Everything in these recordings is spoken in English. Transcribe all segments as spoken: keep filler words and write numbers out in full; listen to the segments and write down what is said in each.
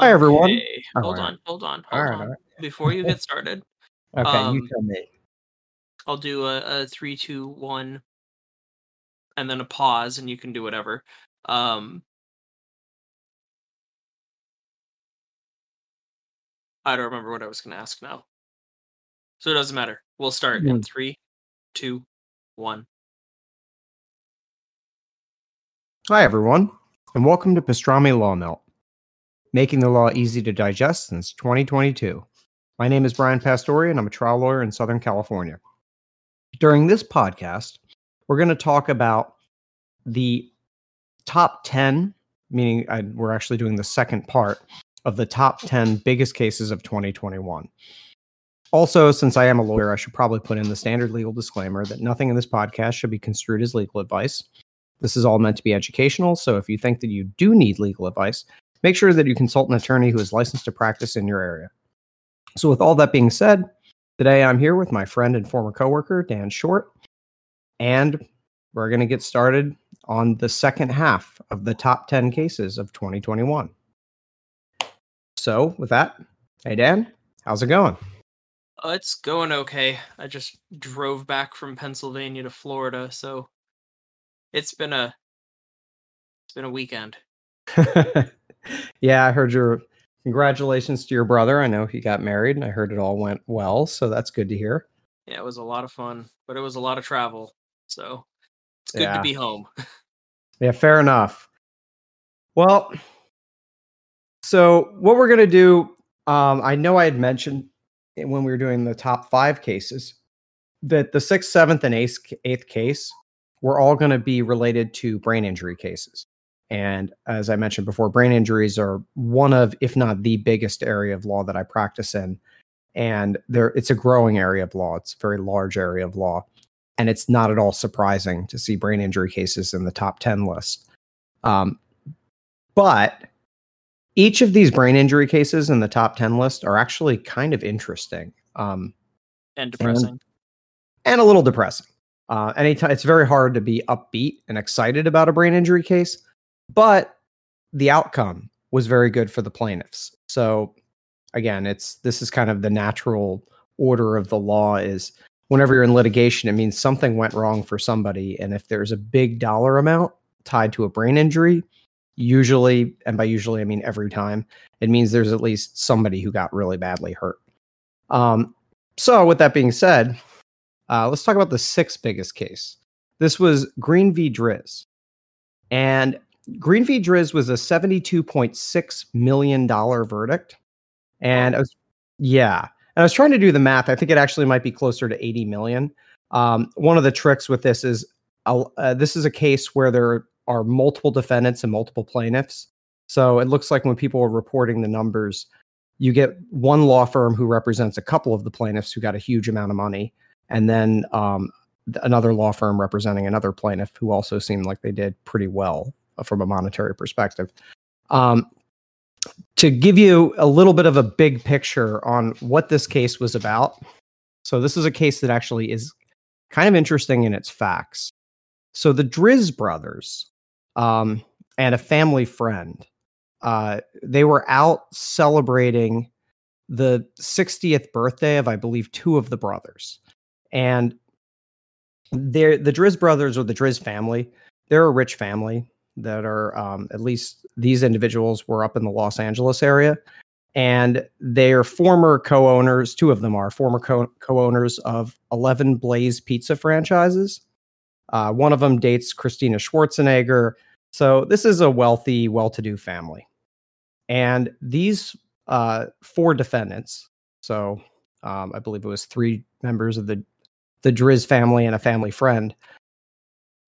Hi, everyone. Okay. Hold right. on, hold on, hold right. on. Before you get started. Okay, um, you tell me. I'll do a, a three, two, one, and then a pause, and you can do whatever. Um, I don't remember what I was going to ask now. So it doesn't matter. We'll start mm. in three, two, one. Hi, everyone, and welcome to Pastrami Law Melt, making the law easy to digest since twenty twenty-two. My name is Brian Pastore, and I'm a trial lawyer in Southern California. During this podcast, we're going to talk about the top ten, meaning I, we're actually doing the second part of the top ten biggest cases of twenty twenty-one. Also, since I am a lawyer, I should probably put in the standard legal disclaimer that nothing in this podcast should be construed as legal advice. This is all meant to be educational, so if you think that you do need legal advice, make sure that you consult an attorney who is licensed to practice in your area. So with all that being said, today I'm here with my friend and former coworker, Dan Short, and we're going to get started on the second half of the top ten cases of twenty twenty-one. So with that, hey Dan, how's it going? Uh, it's going okay. I just drove back from Pennsylvania to Florida, so it's been a it's been a weekend. Yeah, I heard your congratulations to your brother. I know he got married, and I heard it all went well, so that's good to hear. Yeah, it was a lot of fun, but it was a lot of travel, so it's good yeah. to be home. Yeah, fair enough. Well, so what we're going to do, um, I know I had mentioned when we were doing the top five cases that the sixth, seventh, and eighth, eighth case were all going to be related to brain injury cases. And as I mentioned before, brain injuries are one of, if not the biggest area of law that I practice in. And there, it's a growing area of law. It's a very large area of law. And it's not at all surprising to see brain injury cases in the top ten list. Um, but each of these brain injury cases in the top ten list are actually kind of interesting. Um, and depressing. And, and a little depressing. Uh, anytime, it's very hard to be upbeat and excited about a brain injury case. But the outcome was very good for the plaintiffs. So again, it's this is kind of the natural order of the law is whenever you're in litigation, it means something went wrong for somebody. And if there's a big dollar amount tied to a brain injury, usually, and by usually, I mean every time, it means there's at least somebody who got really badly hurt. Um, so with that being said, uh, let's talk about the sixth biggest case. This was Green v. Driz. And Green v. Driz was a seventy-two point six million dollars verdict. And I was, yeah, and I was trying to do the math. I think it actually might be closer to eighty million dollars. Um, one of the tricks with this is uh, uh, this is a case where there are multiple defendants and multiple plaintiffs. So it looks like when people are reporting the numbers, you get one law firm who represents a couple of the plaintiffs who got a huge amount of money. And then um, another law firm representing another plaintiff who also seemed like they did pretty well from a monetary perspective. Um, to give you a little bit of a big picture on what this case was about. So this is a case that actually is kind of interesting in its facts. So the Driz brothers um, and a family friend, uh, they were out celebrating the sixtieth birthday of, I believe, two of the brothers. And the Driz brothers or the Driz family, they're a rich family that are um, at least these individuals were up in the Los Angeles area, and they are former co-owners. Two of them are former co- co-owners of eleven Blaze Pizza franchises. Uh, one of them dates Christina Schwarzenegger. So this is a wealthy, well-to-do family. And these uh, four defendants, so um, I believe it was three members of the, the Driz family and a family friend,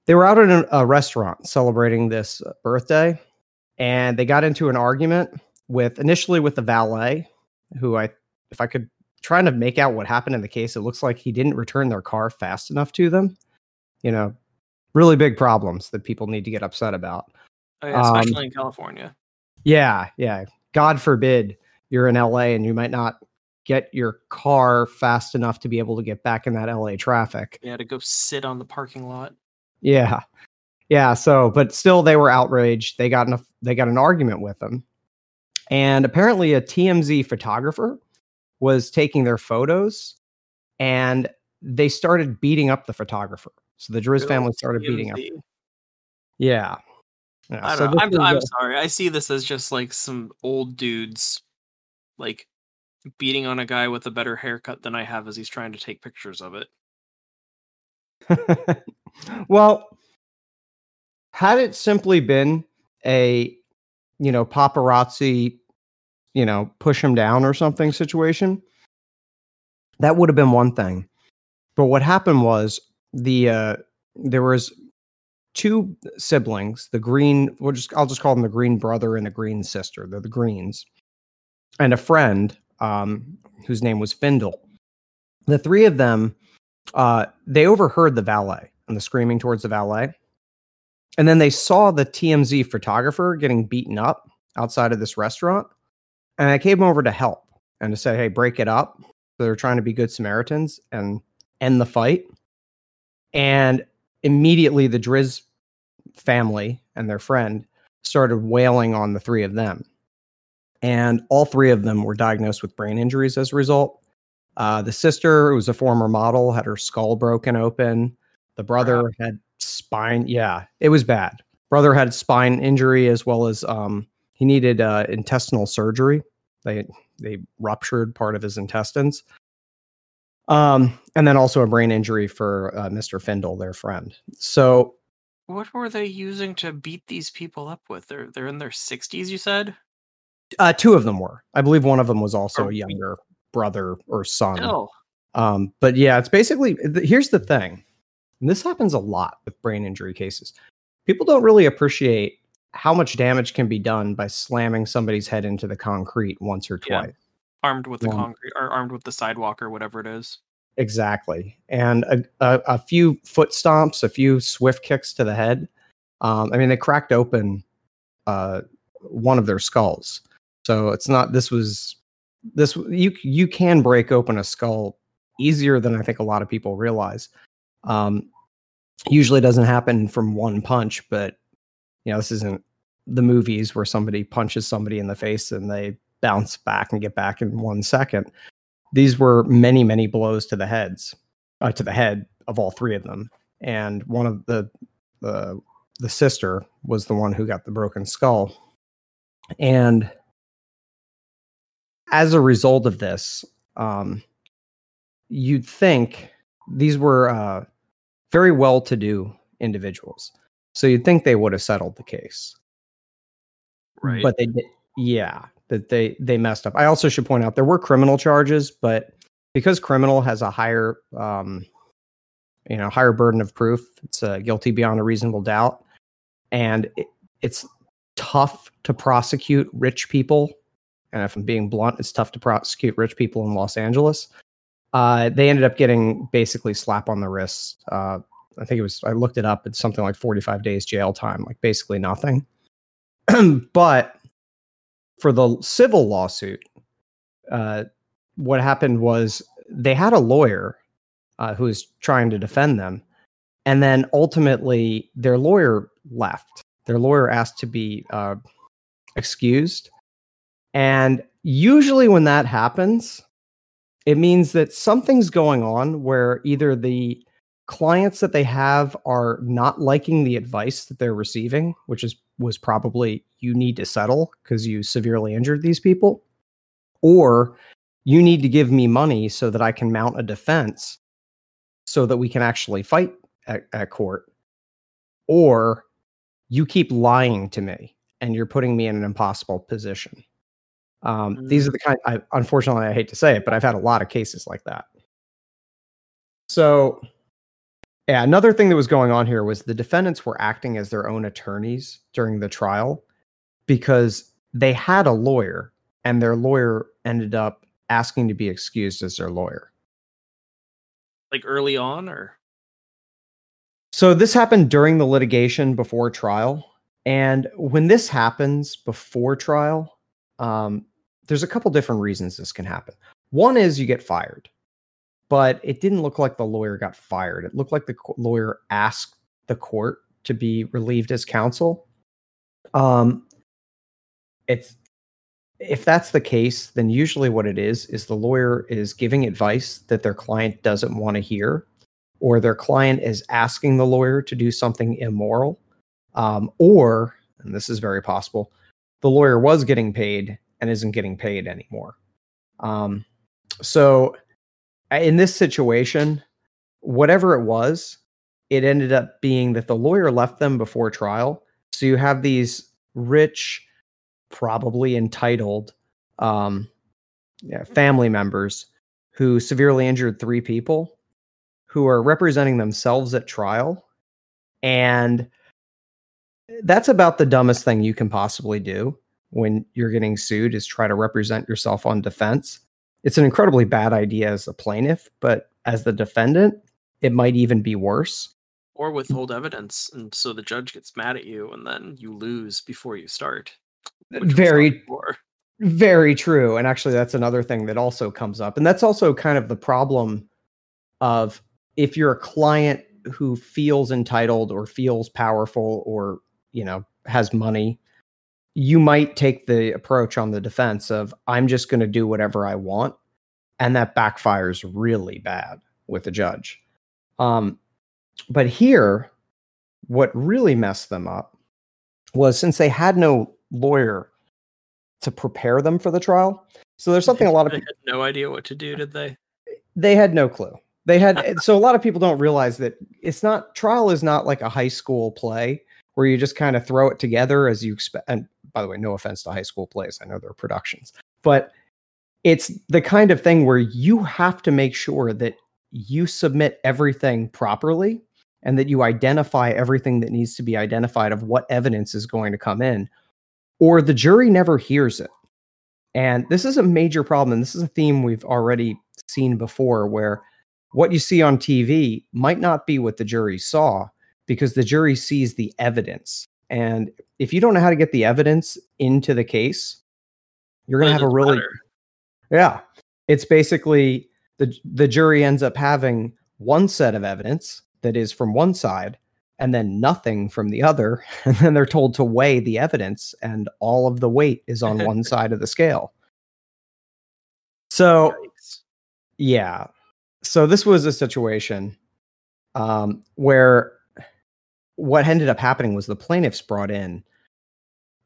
they were out at a restaurant celebrating this birthday, and they got into an argument with initially with the valet, who I, if I could try to make out what happened in the case, it looks like he didn't return their car fast enough to them. You know, really big problems that people need to get upset about. Oh, yeah, especially um, in California. Yeah, yeah. God forbid you're in L A and you might not get your car fast enough to be able to get back in that L A traffic. Yeah, to go sit on the parking lot. Yeah. Yeah. So, but still they were outraged. They got, an, they got an argument with him. And apparently a T M Z photographer was taking their photos, and they started beating up the photographer. So the Driz really? family started T M Z. Beating up. Yeah. yeah. I don't so know. I'm, I'm a, sorry. I see this as just like some old dudes like beating on a guy with a better haircut than I have as he's trying to take pictures of it. Well, had it simply been a, you know, paparazzi, you know, push him down or something situation, that would have been one thing. But what happened was the uh, there was two siblings, the Green, we'll just I'll just call them the Green brother and the Green sister. They're the Greens, and a friend um, whose name was Findle. The three of them, uh, they overheard the valet and the screaming towards the valet. And then they saw the T M Z photographer getting beaten up outside of this restaurant. And I came over to help and to say, hey, break it up. So they're trying to be good Samaritans and end the fight. And immediately the Driz family and their friend started wailing on the three of them. And all three of them were diagnosed with brain injuries as a result. Uh, the sister, who was a former model, had her skull broken open. The brother wow. had spine. Yeah, it was bad. Brother had spine injury as well as um, he needed uh, intestinal surgery. They they ruptured part of his intestines. Um, and then also a brain injury for uh, Mister Findle, their friend. So what were they using to beat these people up with? They're, they're in their sixties, you said? Uh, two of them were. I believe one of them was also oh. a younger brother or son. Oh. Um, but yeah, it's basically, here's the thing. And this happens a lot with brain injury cases. People don't really appreciate how much damage can be done by slamming somebody's head into the concrete once or twice. Yeah. Armed with the um, concrete or armed with the sidewalk or whatever it is. Exactly. And a, a, a few foot stomps, a few swift kicks to the head. Um, I mean, they cracked open uh, one of their skulls. So it's not, this was, this you you can break open a skull easier than I think a lot of people realize. Um, usually doesn't happen from one punch, but you know, this isn't the movies where somebody punches somebody in the face and they bounce back and get back in one second. These were many, many blows to the heads, uh, to the head of all three of them. And one of the, the, the sister was the one who got the broken skull. And as a result of this, um, you'd think these were, uh, very well-to-do individuals, so you'd think they would have settled the case, right? But they did, yeah. That they they messed up. I also should point out there were criminal charges, but because criminal has a higher, um, you know, higher burden of proof, it's uh, guilty beyond a reasonable doubt, and it, it's tough to prosecute rich people. And if I'm being blunt, it's tough to prosecute rich people in Los Angeles. Uh, they ended up getting basically slap on the wrist. Uh, I think it was, I looked it up. It's something like forty-five days jail time, like basically nothing. But for the civil lawsuit, uh, what happened was they had a lawyer uh, who was trying to defend them. And then ultimately their lawyer left. Their lawyer asked to be uh, excused. And usually when that happens, it means that something's going on where either the clients that they have are not liking the advice that they're receiving, which is was probably you need to settle because you severely injured these people, or you need to give me money so that I can mount a defense so that we can actually fight at, at court, or you keep lying to me and you're putting me in an impossible position. Um, these are the kind, I, unfortunately, I hate to say it, but I've had a lot of cases like that. So, yeah, another thing that was going on here was the defendants were acting as their own attorneys during the trial because they had a lawyer and their lawyer ended up asking to be excused as their lawyer. Like early on or? So this happened during the litigation before trial. And when this happens before trial, um, there's a couple different reasons this can happen. One is you get fired, but it didn't look like the lawyer got fired. It looked like the co- lawyer asked the court to be relieved as counsel. Um, it's if that's the case, then usually what it is, is the lawyer is giving advice that their client doesn't want to hear, or their client is asking the lawyer to do something immoral, um, or, and this is very possible, the lawyer was getting paid and isn't getting paid anymore. Um, so in this situation, whatever it was, it ended up being that the lawyer left them before trial. So you have these rich, probably entitled um, yeah, family members who severely injured three people who are representing themselves at trial. And that's about the dumbest thing you can possibly do when you're getting sued, is try to represent yourself on defense. It's an incredibly bad idea as a plaintiff, but as the defendant, it might even be worse. Or withhold evidence, and so the judge gets mad at you, and then you lose before you start. Very, very true. And actually, that's another thing that also comes up. And that's also kind of the problem of, if you're a client who feels entitled or feels powerful or, you know, has money, you might take the approach on the defense of, I'm just going to do whatever I want. And that backfires really bad with the judge. Um, but here, what really messed them up was, since they had no lawyer to prepare them for the trial. So there's something a lot of people had no idea what to do, did they? They had no clue. They had so a lot of people don't realize that it's not trial is not like a high school play where you just kind of throw it together as you expect. And by the way, no offense to high school plays. I know they're productions, but it's the kind of thing where you have to make sure that you submit everything properly and that you identify everything that needs to be identified of what evidence is going to come in, or the jury never hears it. And this is a major problem. And this is a theme we've already seen before, where what you see on T V might not be what the jury saw, because the jury sees the evidence. And if you don't know how to get the evidence into the case, you're going to have a really, matter. yeah, it's basically the, the jury ends up having one set of evidence that is from one side, and then nothing from the other. And then they're told to weigh the evidence, and all of the weight is on one side of the scale. So, yeah. So this was a situation um, where what ended up happening was the plaintiffs brought in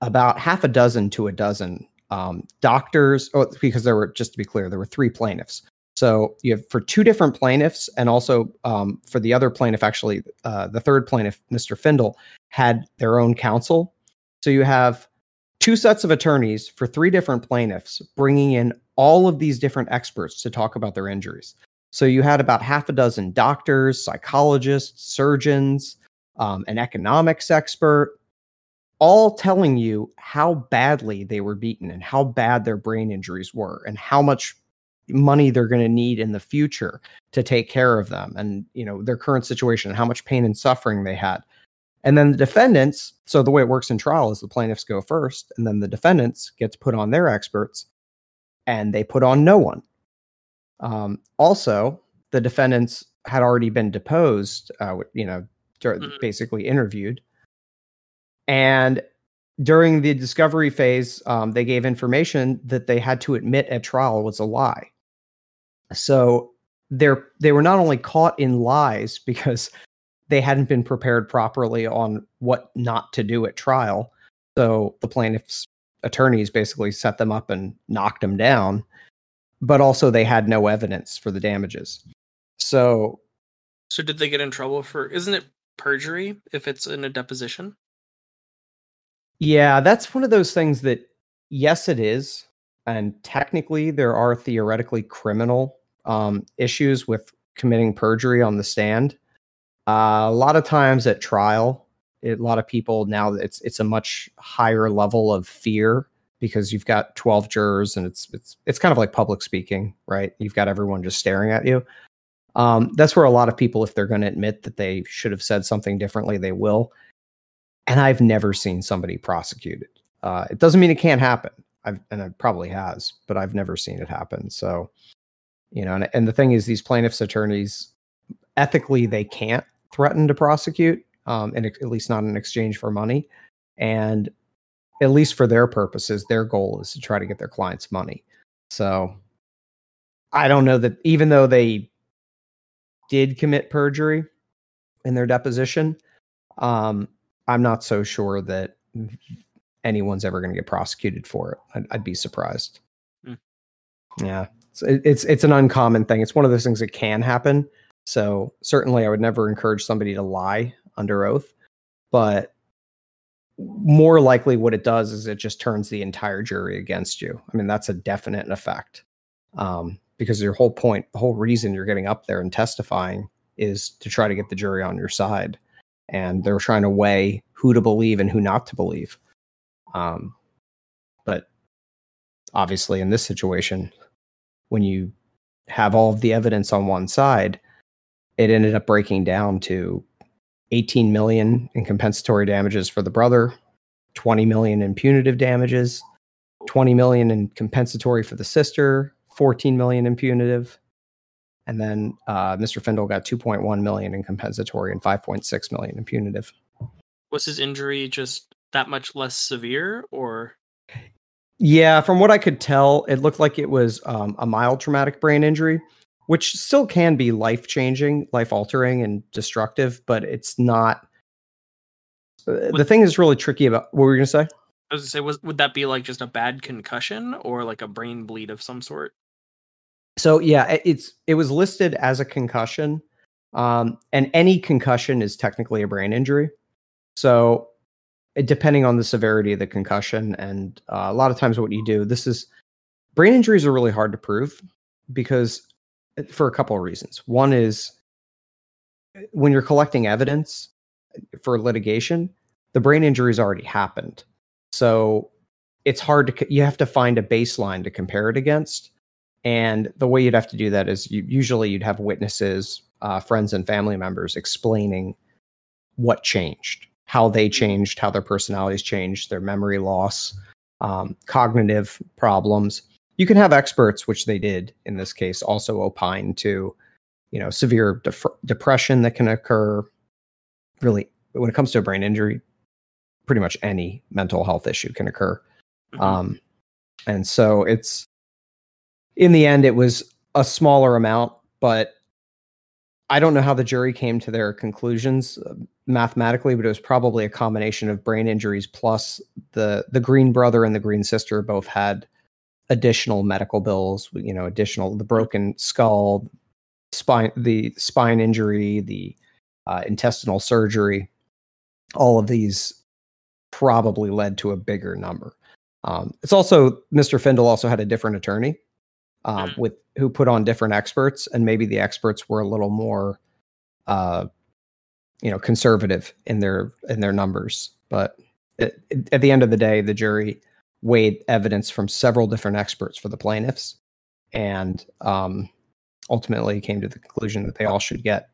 about half a dozen to a dozen um, doctors, oh, because there were, just to be clear, there were three plaintiffs. So you have, for two different plaintiffs, and also um, for the other plaintiff, actually, uh, the third plaintiff, Mister Findle, had their own counsel. So you have two sets of attorneys for three different plaintiffs bringing in all of these different experts to talk about their injuries. So you had about half a dozen doctors, psychologists, surgeons, um, an economics expert, all telling you how badly they were beaten and how bad their brain injuries were and how much money they're going to need in the future to take care of them, and, you know, their current situation and how much pain and suffering they had. And then the defendants, so the way it works in trial is the plaintiffs go first, and then the defendants get to put on their experts, and they put on no one. Um, also, the defendants had already been deposed, uh, you know, basically interviewed. And during the discovery phase, um, they gave information that they had to admit at trial was a lie. So they're, they were not only caught in lies because they hadn't been prepared properly on what not to do at trial. So the plaintiff's attorneys basically set them up and knocked them down, but also they had no evidence for the damages. So, so did they get in trouble for, isn't it perjury if it's in a deposition? Yeah, that's one of those things that, yes, it is. And technically, there are theoretically criminal um, issues with committing perjury on the stand. Uh, a lot of times at trial, it, a lot of people now, it's it's a much higher level of fear, because you've got twelve jurors, and it's it's it's kind of like public speaking, right? You've got everyone just staring at you. Um, that's where a lot of people, if they're going to admit that they should have said something differently, they will. And I've never seen somebody prosecuted. Uh, it doesn't mean it can't happen. I've, and it probably has, but I've never seen it happen. So, you know, and, and the thing is, these plaintiffs' attorneys, ethically, they can't threaten to prosecute, um, and at least not in exchange for money. And at least for their purposes, their goal is to try to get their clients money. So I don't know that even though they did commit perjury in their deposition, um, I'm not so sure that anyone's ever going to get prosecuted for it. I'd, I'd be surprised. Mm. Yeah, it's, it's, it's an uncommon thing. It's one of those things that can happen. So certainly I would never encourage somebody to lie under oath, but more likely what it does is it just turns the entire jury against you. I mean, that's a definite effect, um, because your whole point, the whole reason you're getting up there and testifying is to try to get the jury on your side. And they're trying to weigh who to believe and who not to believe. Um, but obviously in this situation, when you have all of the evidence on one side, it ended up breaking down to eighteen million in compensatory damages for the brother, twenty million in punitive damages, twenty million in compensatory for the sister, fourteen million in punitive. And then uh, Mister Findle got two point one million in compensatory and five point six million in punitive. Was his injury just that much less severe, or? Yeah, from what I could tell, it looked like it was um, a mild traumatic brain injury, which still can be life-changing, life-altering, and destructive, but it's not. Uh, the thing is really tricky about what were you going to say? I was going to say, was, would that be like just a bad concussion or like a brain bleed of some sort? So yeah, it's it was listed as a concussion, um, and any concussion is technically a brain injury. So it, depending on the severity of the concussion, and uh, a lot of times what you do, this is brain injuries are really hard to prove because for a couple of reasons. One is when you're collecting evidence for litigation, the brain injury's already happened, so it's hard to you have to find a baseline to compare it against. And the way you'd have to do that is you, usually you'd have witnesses, uh, friends and family members explaining what changed, how they changed, how their personalities changed, their memory loss, um, cognitive problems. You can have experts, which they did in this case, also opine to, you know, severe def- depression that can occur. Really, when it comes to a brain injury, pretty much any mental health issue can occur. Um, and so it's, in the end, it was a smaller amount, but I don't know how the jury came to their conclusions mathematically, but it was probably a combination of brain injuries plus the the Green brother and the Green sister both had additional medical bills, you know, additional the broken skull, spine, the spine injury, the uh, intestinal surgery. All of these probably led to a bigger number. Um, it's also Mister Findle also had a different attorney. Um, with who put on different experts, and maybe the experts were a little more, uh, you know, conservative in their in their numbers. But it, it, at the end of the day, the jury weighed evidence from several different experts for the plaintiffs, and um, ultimately came to the conclusion that they all should get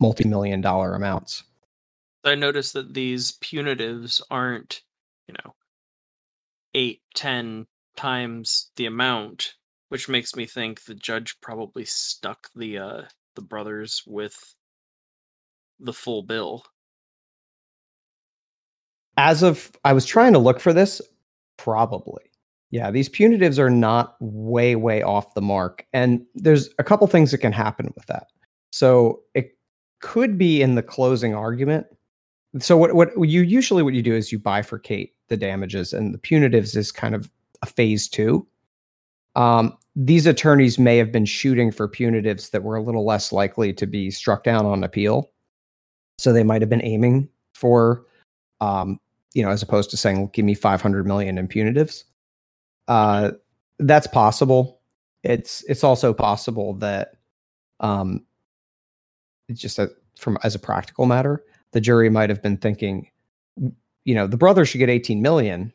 multi-million dollar amounts. I noticed that these punitives aren't, you know, eight, ten times the amount. Which makes me think the judge probably stuck the uh, the brothers with the full bill. As of, I was trying to look for this, probably. Yeah, these punitives are not way, way off the mark. And there's a couple things that can happen with that. So it could be in the closing argument. So what what you usually what you do is you bifurcate the damages, and the punitives is kind of a phase two. Um, these attorneys may have been shooting for punitives that were a little less likely to be struck down on appeal. So they might have been aiming for, um, you know, as opposed to saying, give me five hundred million in punitives. Uh, that's possible. It's it's also possible that um, it's just a, from as a practical matter, the jury might have been thinking, you know, the brother should get eighteen million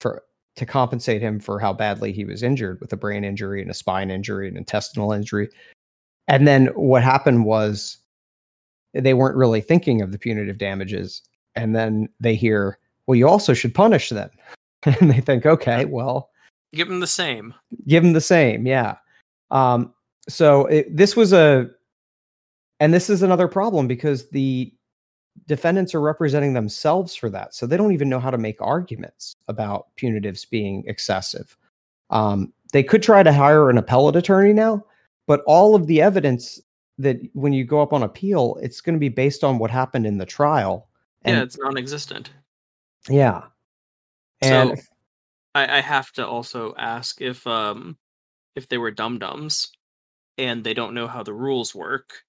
for to compensate him for how badly he was injured with a brain injury and a spine injury and intestinal injury. And then what happened was they weren't really thinking of the punitive damages. And then they hear, well, you also should punish them. And they think, okay, well, give them the same, give them the same. Yeah. Um, so it, this was a, and this is another problem because the defendants are representing themselves for that. So they don't even know how to make arguments about punitives being excessive. Um, they could try to hire an appellate attorney now, but all of the evidence that when you go up on appeal, it's going to be based on what happened in the trial. And yeah, it's non-existent. Yeah. And so I, I have to also ask if um, if they were dum-dums and they don't know how the rules work,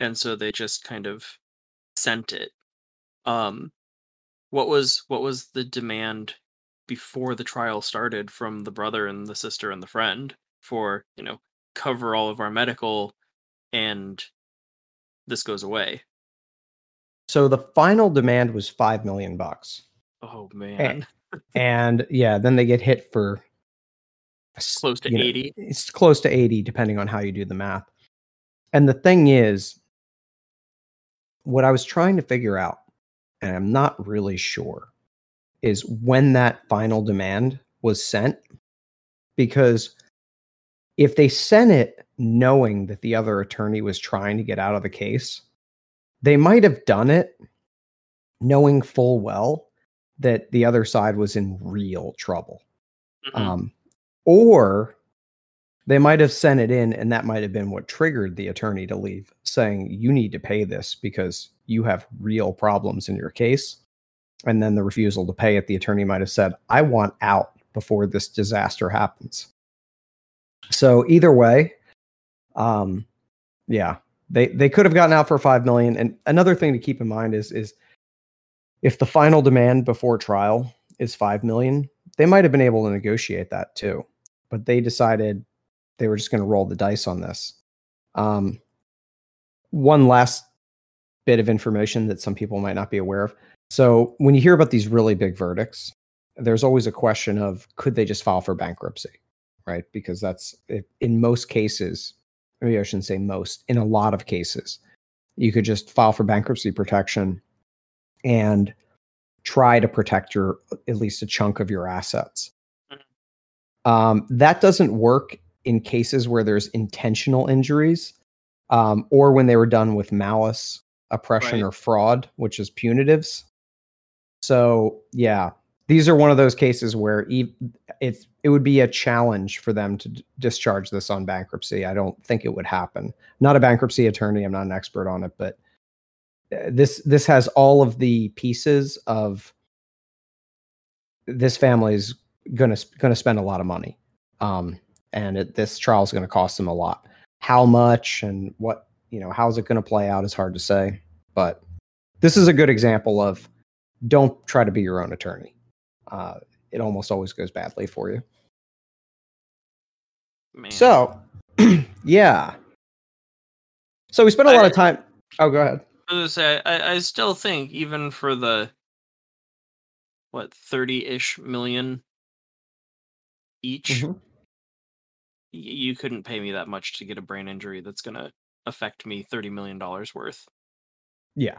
and so they just kind of sent it. Um, what was what was the demand before the trial started from the brother and the sister and the friend for, you know, cover all of our medical and this goes away? So the final demand was five million bucks. Oh man. And, and yeah, then they get hit for close to eighty. Know, it's close to eighty, depending on how you do the math. And the thing is, what I was trying to figure out, and I'm not really sure, is when that final demand was sent. Because if they sent it knowing that the other attorney was trying to get out of the case, they might have done it knowing full well that the other side was in real trouble. Mm-hmm. Um, or they might have sent it in, and that might have been what triggered the attorney to leave, saying, you need to pay this because you have real problems in your case. And then the refusal to pay it, the attorney might have said, I want out before this disaster happens. So either way, um, yeah, they, they could have gotten out for five million dollars. And another thing to keep in mind is, is if the final demand before trial is five million dollars, they might have been able to negotiate that too. But they decided they were just going to roll the dice on this. Um, one last bit of information that some people might not be aware of. So when you hear about these really big verdicts, there's always a question of, could they just file for bankruptcy, right? Because that's, in most cases, maybe I shouldn't say most, in a lot of cases, you could just file for bankruptcy protection and try to protect your, at least a chunk of your assets. Um, that doesn't work in cases where there's intentional injuries, um, or when they were done with malice, oppression, right, or fraud, which is punitives. So yeah, these are one of those cases where e- if it would be a challenge for them to d- discharge this on bankruptcy. I don't think it would happen. I'm not a bankruptcy attorney. I'm not an expert on it, but this, this has all of the pieces of this family's going to, going to spend a lot of money. Um, And it, this trial is going to cost them a lot. How much and what, you know, how's it going to play out is hard to say. But this is a good example of don't try to be your own attorney. Uh, it almost always goes badly for you. Man. So, yeah. So we spent a lot I, of time. Oh, go ahead. I was going to say, I, I still think even for the, what, thirty-ish million each. Mm-hmm. You couldn't pay me that much to get a brain injury that's going to affect me thirty million dollars worth. Yeah.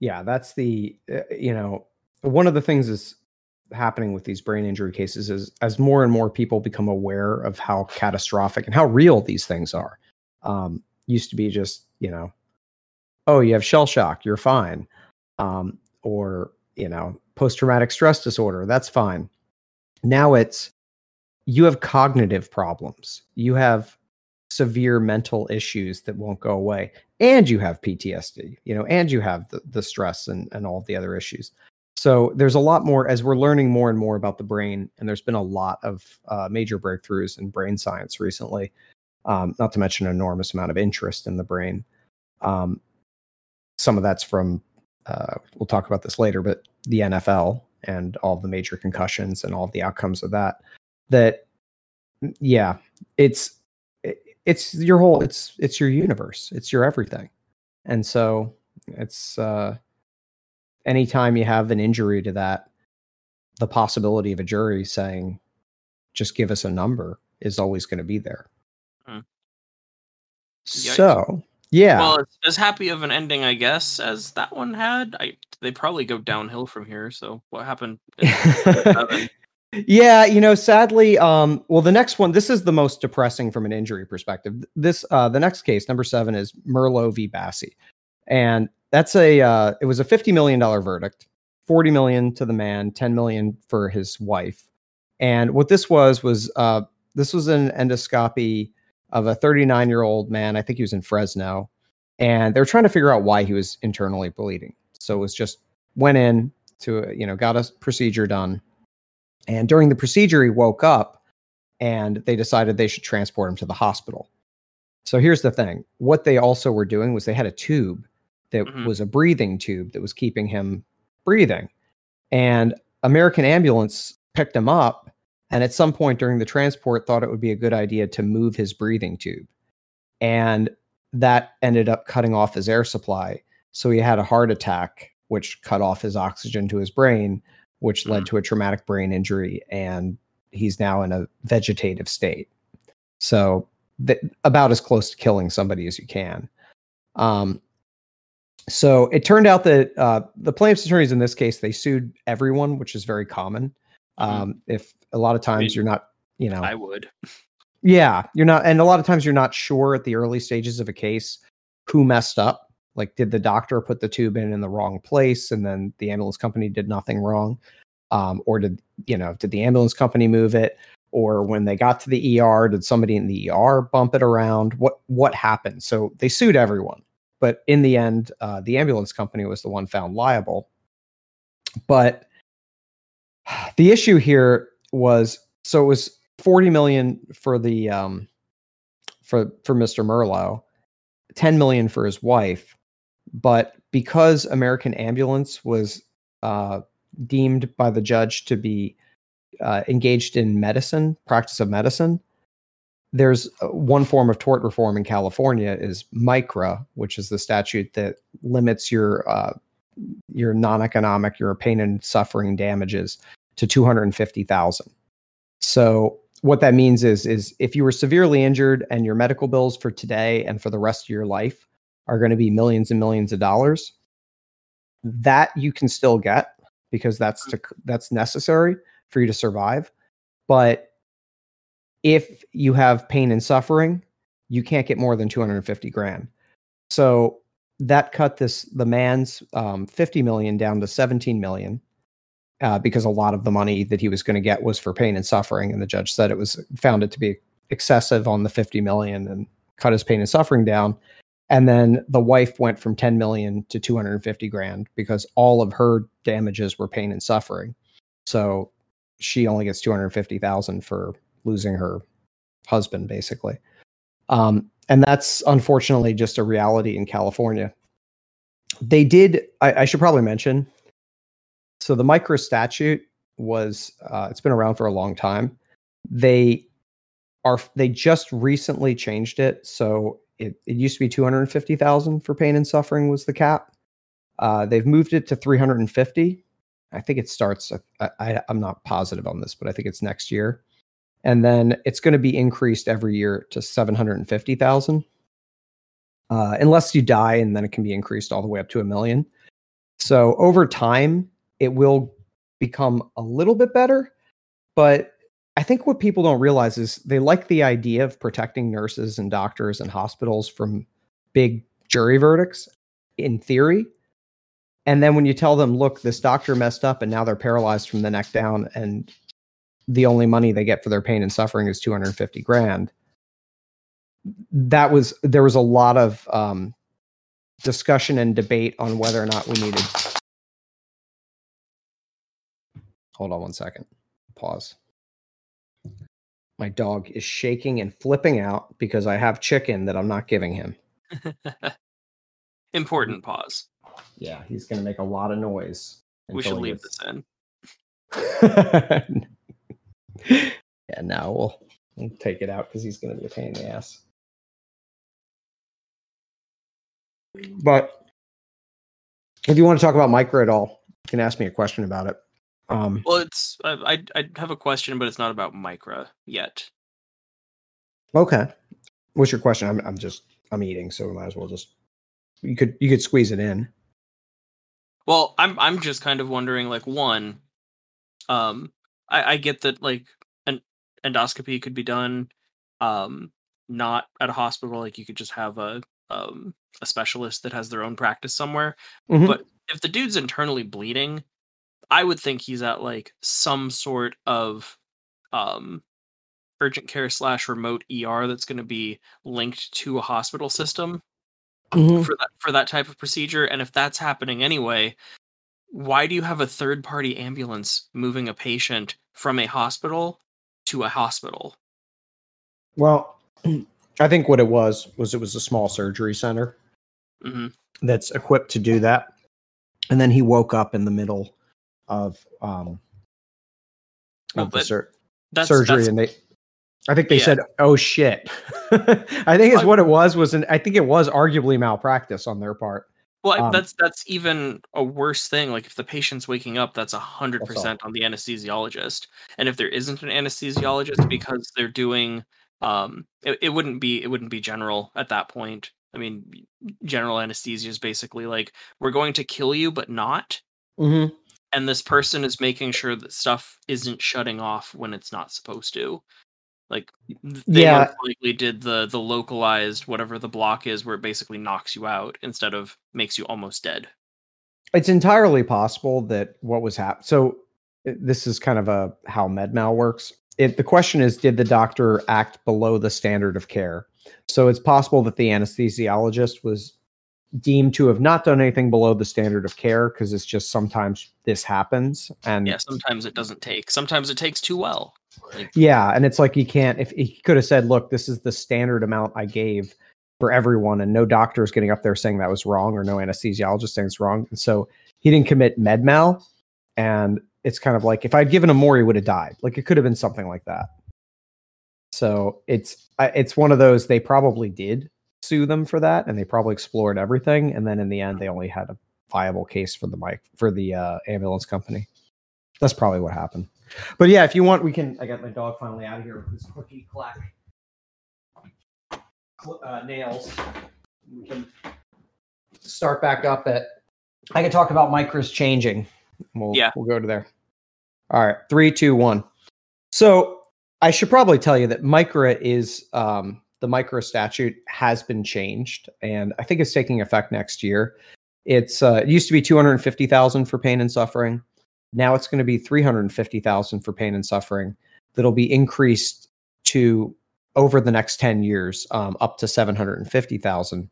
Yeah. That's the, uh, you know, one of the things is happening with these brain injury cases is as more and more people become aware of how catastrophic and how real these things are. Um, used to be just, you know, oh, you have shell shock, you're fine. Um, or, you know, post-traumatic stress disorder, that's fine. Now it's, you have cognitive problems, you have severe mental issues that won't go away, and you have P T S D, you know, and you have the, the stress and, and all the other issues. So there's a lot more, as we're learning more and more about the brain, and there's been a lot of uh, major breakthroughs in brain science recently, um, not to mention an enormous amount of interest in the brain. Um, some of that's from, uh, we'll talk about this later, but the N F L and all the major concussions and all the outcomes of that. That, yeah, it's, it's your whole, it's, it's your universe. It's your everything. And so it's, uh, anytime you have an injury to that, the possibility of a jury saying, just give us a number is always going to be there. Mm. So, yeah. Well, it's as happy of an ending, I guess, as that one had. I, they probably go downhill from here. So what happened? In- Yeah, you know, sadly, um, well, the next one, this is the most depressing from an injury perspective. This, uh, the next case, number seven, is Merlo v. Bassi. And That's a, uh, it was a fifty million dollars verdict, forty million dollars to the man, ten million dollars for his wife. And what this was, was uh, this was an endoscopy of a thirty-nine year old man. I think he was in Fresno, and they were trying to figure out why he was internally bleeding. So it was just went in to, you know, got a procedure done. And during the procedure, he woke up and they decided they should transport him to the hospital. So here's the thing. What they also were doing was they had a tube that mm-hmm. was a breathing tube that was keeping him breathing. And American Ambulance picked him up, and at some point during the transport thought it would be a good idea to move his breathing tube. And that ended up cutting off his air supply. So he had a heart attack, which cut off his oxygen to his brain, which mm-hmm. led to a traumatic brain injury. And he's now in a vegetative state. So th- about as close to killing somebody as you can. Um, so it turned out that uh, the plaintiff's attorneys in this case, they sued everyone, which is very common. Um, mm-hmm. If a lot of times I mean, you're not, you know, I would. Yeah, you're not. And a lot of times you're not sure at the early stages of a case who messed up. Like, did the doctor put the tube in in the wrong place and then the ambulance company did nothing wrong? Um, or did, you know, did the ambulance company move it? Or when they got to the E R, did somebody in the E R bump it around? What, what happened? So they sued everyone. But in the end, uh, the ambulance company was the one found liable. But the issue here was, so it was forty million dollars for the, um, for, for Mister Merlo, ten million dollars for his wife. But because American Ambulance was, uh, deemed by the judge to be uh, engaged in medicine, practice of medicine. There's one form of tort reform in California is MICRA, which is the statute that limits your uh, your non-economic, your pain and suffering damages to two hundred fifty thousand dollars. So what that means is, is if you were severely injured and your medical bills for today and for the rest of your life are going to be millions and millions of dollars, that you can still get, because that's to, that's necessary for you to survive. But if you have pain and suffering, you can't get more than two hundred fifty grand. So that cut this the man's um, fifty million down to seventeen million uh, because a lot of the money that he was going to get was for pain and suffering, and the judge said it was found it to be excessive on the fifty million and cut his pain and suffering down. And then the wife went from ten million to two hundred fifty grand because all of her damages were pain and suffering. So she only gets two hundred fifty thousand for losing her husband, basically. Um, and that's unfortunately just a reality in California. They did. I, I should probably mention. So the MICRA statute was uh, it's been around for a long time. They are they just recently changed it. So It, it used to be two hundred fifty thousand dollars for pain and suffering was the cap. Uh, they've moved it to three hundred fifty thousand dollars. I think it starts, I, I, I'm not positive on this, but I think it's next year. And then it's going to be increased every year to seven hundred fifty thousand dollars. Uh, unless you die, and then it can be increased all the way up to a million. So over time, it will become a little bit better. But I think what people don't realize is they like the idea of protecting nurses and doctors and hospitals from big jury verdicts in theory. And then when you tell them, look, this doctor messed up and now they're paralyzed from the neck down and the only money they get for their pain and suffering is two hundred fifty grand. That was, there was a lot of um, discussion and debate on whether or not we needed. Hold on one second. Pause. My dog is shaking and flipping out because I have chicken that I'm not giving him. Important pause. Yeah, he's going to make a lot of noise. We should leave this in. Yeah, no, we'll, we'll take it out because he's going to be a pain in the ass. But if you want to talk about MICRA at all, you can ask me a question about it. Um, well, it's I I have a question, but it's not about MICRA yet. Okay, what's your question? I'm I'm just I'm eating, so we might as well just you could you could squeeze it in. Well, I'm I'm just kind of wondering, like, one, um, I, I get that like an endoscopy could be done, um, not at a hospital, like you could just have a um, a specialist that has their own practice somewhere. Mm-hmm. But if the dude's internally bleeding, I would think he's at like some sort of um, urgent care slash remote E R that's going to be linked to a hospital system mm-hmm. for that, for that type of procedure. And if that's happening anyway, why do you have a third party ambulance moving a patient from a hospital to a hospital? Well, I think what it was, was it was a small surgery center mm-hmm. that's equipped to do that. And then he woke up in the middle of, um, of well, the sur- that's, surgery. That's, and they, I think they yeah. said, oh shit, I think is what it was, was an, I think it was arguably malpractice on their part. Well, um, that's, that's even a worse thing. Like if the patient's waking up, that's a hundred percent on the anesthesiologist. And if there isn't an anesthesiologist because they're doing, um, it, it wouldn't be, it wouldn't be general at that point. I mean, general anesthesia is basically like, we're going to kill you, but not. Mm-hmm. And this person is making sure that stuff isn't shutting off when it's not supposed to. Like, they yeah. likely did the the localized, whatever the block is, where it basically knocks you out instead of makes you almost dead. It's entirely possible that what was happening... So this is kind of a how MedMal works. It, the question is, did the doctor act below the standard of care? So it's possible that the anesthesiologist was deemed to have not done anything below the standard of care, because it's just sometimes this happens. And yeah, sometimes it doesn't take. Sometimes it takes too well. Like, yeah, and it's like you can't, if he could have said, look, this is the standard amount I gave for everyone, and no doctor is getting up there saying that was wrong, or no anesthesiologist saying it's wrong. And so he didn't commit med mal. And it's kind of like, if I'd given him more, he would have died. Like, it could have been something like that. So it's it's one of those, they probably did sue them for that, and they probably explored everything, and then in the end they only had a viable case for the mic for the uh ambulance company. That's probably what happened. But yeah, if you want, we can... I got my dog finally out of here with his clicky clack uh, nails. We can start back up at... I can talk about MICRA's changing. We'll, yeah. we'll go to there. All right, three, two, one. So I should probably tell you that MICRA is... Um, the MICRA statute has been changed, and I think it's taking effect next year. It's uh, it used to be two hundred fifty thousand dollars for pain and suffering. Now it's going to be three hundred fifty thousand dollars for pain and suffering. That'll be increased to, over the next ten years, um, up to seven hundred fifty thousand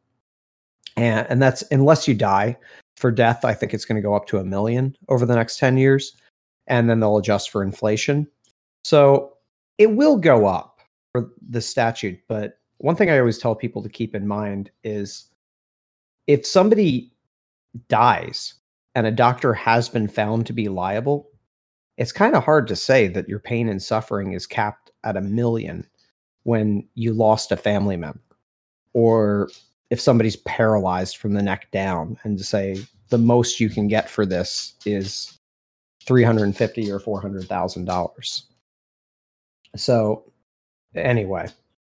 dollars. And, and that's unless you die. For death, I think it's going to go up to a million over the next ten years. And then they'll adjust for inflation. So it will go up for the statute. But one thing I always tell people to keep in mind is if somebody dies and a doctor has been found to be liable, it's kind of hard to say that your pain and suffering is capped at a million when you lost a family member, or if somebody's paralyzed from the neck down, and to say the most you can get for this is three hundred fifty thousand dollars or four hundred thousand dollars. So anyway.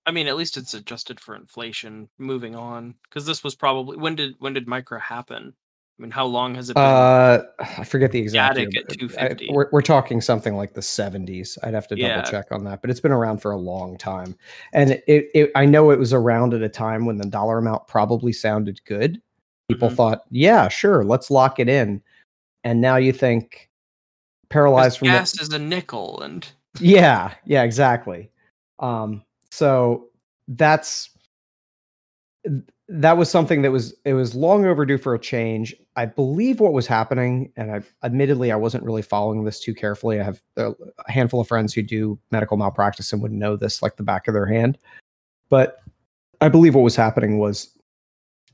I mean, at least it's adjusted for inflation. Moving on, because this was probably... When did when did MICRA happen? I mean, how long has it been? Uh, I forget the exact year. At two fifty. I, we're, we're talking something like the seventies. I'd have to double yeah. check on that, but it's been around for a long time. And it, it, I know it was around at a time when the dollar amount probably sounded good. People mm-hmm. thought, yeah, sure, let's lock it in. And now you think paralyzed from gas the... is a nickel, and yeah, yeah, exactly. Um, so that's that was something that was it was long overdue for a change. I believe what was happening, and I admittedly, I wasn't really following this too carefully. I have a handful of friends who do medical malpractice and would know this like the back of their hand. But I believe what was happening was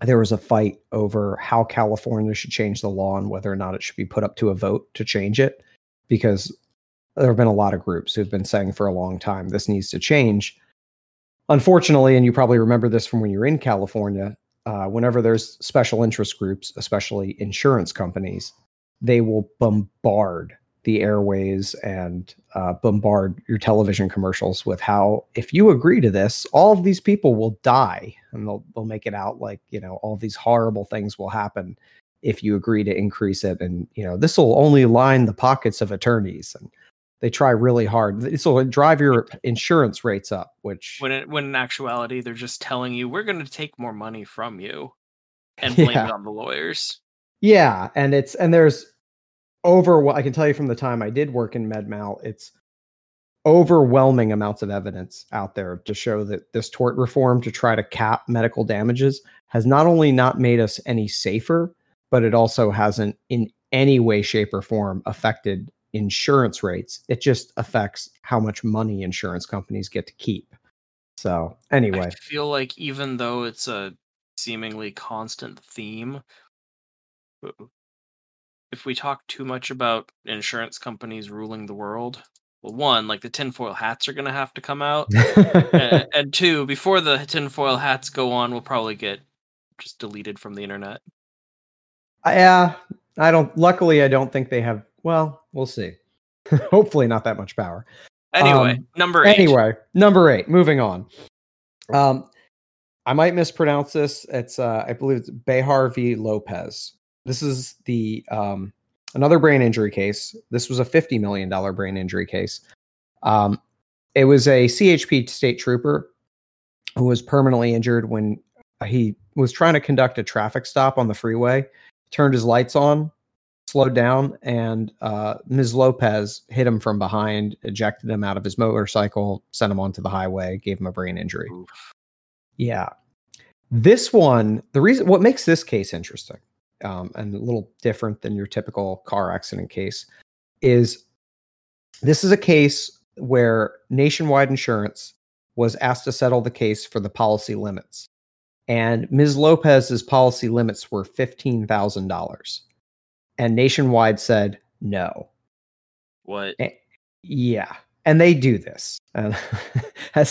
there was a fight over how California should change the law and whether or not it should be put up to a vote to change it, because there have been a lot of groups who've been saying for a long time, this needs to change. Unfortunately, and you probably remember this from when you're in California, Uh, whenever there's special interest groups, especially insurance companies, they will bombard the airways and uh, bombard your television commercials with how, if you agree to this, all of these people will die. And they'll, they'll make it out like, you know, all these horrible things will happen if you agree to increase it. And, you know, this will only line the pockets of attorneys. And They try really hard. So drive your insurance rates up, which when it, when in actuality they're just telling you we're going to take more money from you and blame yeah. it on the lawyers. Yeah, and it's and there's over I can tell you from the time I did work in MedMal, it's overwhelming amounts of evidence out there to show that this tort reform to try to cap medical damages has not only not made us any safer, but it also hasn't in any way, shape, or form affected insurance rates. It just affects how much money insurance companies get to keep. So anyway, I feel like even though it's a seemingly constant theme, if we talk too much about insurance companies ruling the world, well, one, like the tinfoil hats are going to have to come out. and, and two, before the tinfoil hats go on, we'll probably get just deleted from the internet. Yeah, uh, I don't. Luckily, I don't think they have. Well, we'll see. Hopefully not that much power. Anyway, um, number eight. Anyway, number eight. Moving on. Um, I might mispronounce this. It's uh, I believe it's Behar v. Lopez. This is the um, another brain injury case. This was a fifty million dollars brain injury case. Um, it was a C H P state trooper who was permanently injured when he was trying to conduct a traffic stop on the freeway, turned his lights on, slowed down, and uh, Miz Lopez hit him from behind, ejected him out of his motorcycle, sent him onto the highway, gave him a brain injury. Oof. Yeah. This one, the reason, what makes this case interesting um, and a little different than your typical car accident case is this is a case where Nationwide Insurance was asked to settle the case for the policy limits. And Miz Lopez's policy limits were fifteen thousand dollars. And Nationwide said no. What? And, yeah. And they do this. And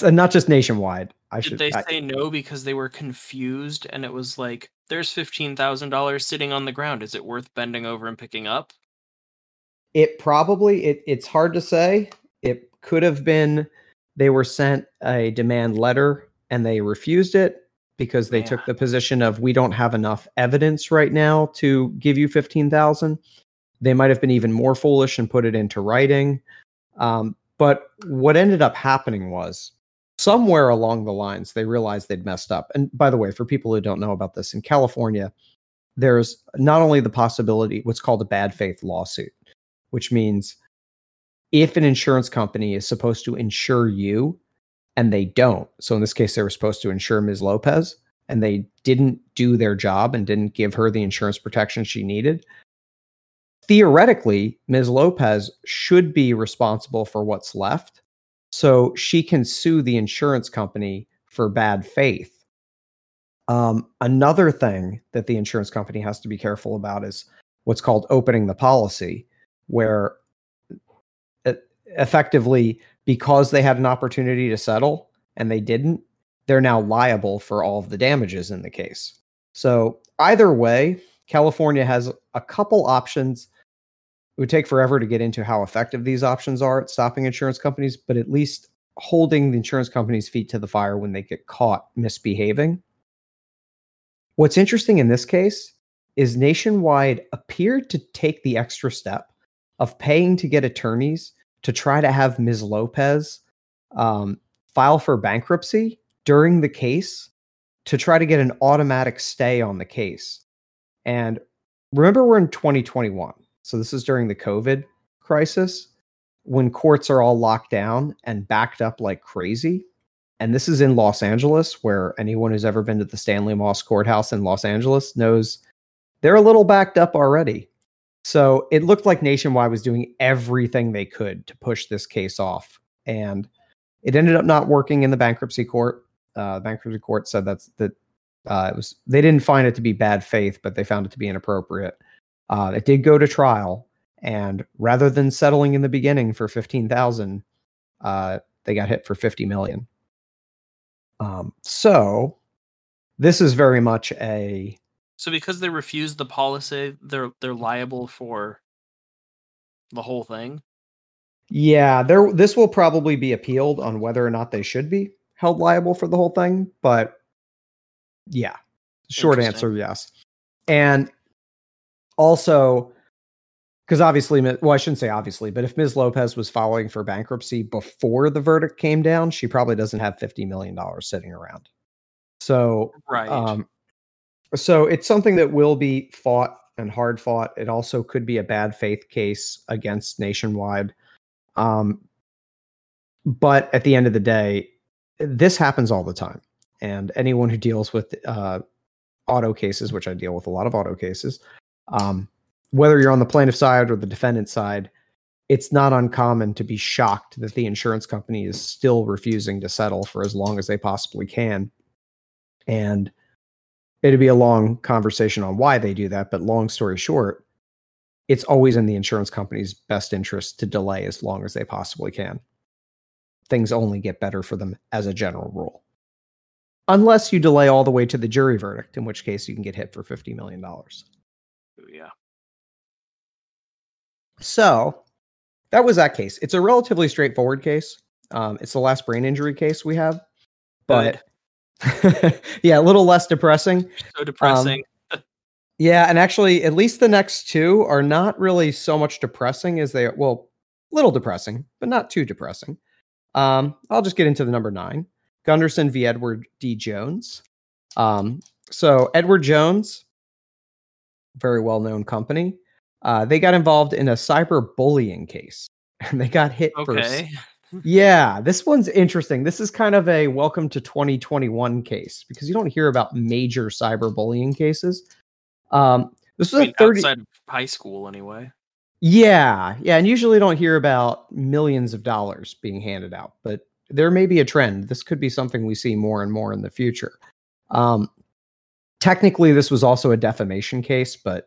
not just Nationwide. I Did should, they I, say no because they were confused and it was like, there's fifteen thousand dollars sitting on the ground. Is it worth bending over and picking up? It probably, it, it's hard to say. It could have been they were sent a demand letter and they refused it, because they yeah. took the position of we don't have enough evidence right now to give you fifteen thousand. They might have been even more foolish and put it into writing. Um, but what ended up happening was somewhere along the lines, they realized they'd messed up. And by the way, for people who don't know about this, in California, there's not only the possibility, what's called a bad faith lawsuit, which means if an insurance company is supposed to insure you, and they don't. So in this case, they were supposed to insure Miz Lopez and they didn't do their job and didn't give her the insurance protection she needed. Theoretically, Miz Lopez should be responsible for what's left. So she can sue the insurance company for bad faith. Um, another thing that the insurance company has to be careful about is what's called opening the policy, where effectively, because they had an opportunity to settle and they didn't, they're now liable for all of the damages in the case. So either way, California has a couple options. It would take forever to get into how effective these options are at stopping insurance companies, but at least holding the insurance company's feet to the fire when they get caught misbehaving. What's interesting in this case is Nationwide appeared to take the extra step of paying to get attorneys to try to have Miz Lopez um, file for bankruptcy during the case to try to get an automatic stay on the case. And remember, we're in twenty twenty-one. So this is during the COVID crisis when courts are all locked down and backed up like crazy. And this is in Los Angeles, where anyone who's ever been to the Stanley Mosk Courthouse in Los Angeles knows they're a little backed up already. So it looked like Nationwide was doing everything they could to push this case off. And it ended up not working in the bankruptcy court. Uh, the bankruptcy court said that's that uh, it was they didn't find it to be bad faith, but they found it to be inappropriate. Uh, it did go to trial. And rather than settling in the beginning for fifteen thousand dollars, uh, they got hit for fifty million dollars. Um, so this is very much a... So because they refused the policy, they're they're liable for the whole thing? Yeah, there. This will probably be appealed on whether or not they should be held liable for the whole thing. But yeah, short answer, yes. And also, Because obviously, well, I shouldn't say obviously, but if Miz Lopez was filing for bankruptcy before the verdict came down, she probably doesn't have fifty million dollars sitting around. So, right. Um, so it's something that will be fought and hard fought. It also could be a bad faith case against Nationwide. Um, but at the end of the day, this happens all the time. And anyone who deals with uh, auto cases, which I deal with a lot of auto cases, um, whether you're on the plaintiff side or the defendant side, it's not uncommon to be shocked that the insurance company is still refusing to settle for as long as they possibly can. And it'd be a long conversation on why they do that. But long story short, it's always in the insurance company's best interest to delay as long as they possibly can. Things only get better for them as a general rule. Unless you delay all the way to the jury verdict, in which case you can get hit for fifty million dollars. Yeah. So that was that case. It's a relatively straightforward case. Um, it's the last brain injury case we have, but yeah, a little less depressing. So depressing. Um, yeah. And actually, at least the next two are not really so much depressing as they are. Well, a little depressing, but not too depressing. Um, I'll just get into the number nine, Gunderson v. Edward D. Jones. Um, so Edward Jones, very well-known company. Uh, they got involved in a cyberbullying case, and they got hit okay. first. Yeah, this one's interesting. This is kind of a welcome to twenty twenty-one case because you don't hear about major cyberbullying cases. Um, this was I mean, a thirty- outside of high school anyway. Yeah, yeah, and usually don't hear about millions of dollars being handed out, but there may be a trend. This could be something we see more and more in the future. Um, technically, this was also a defamation case, but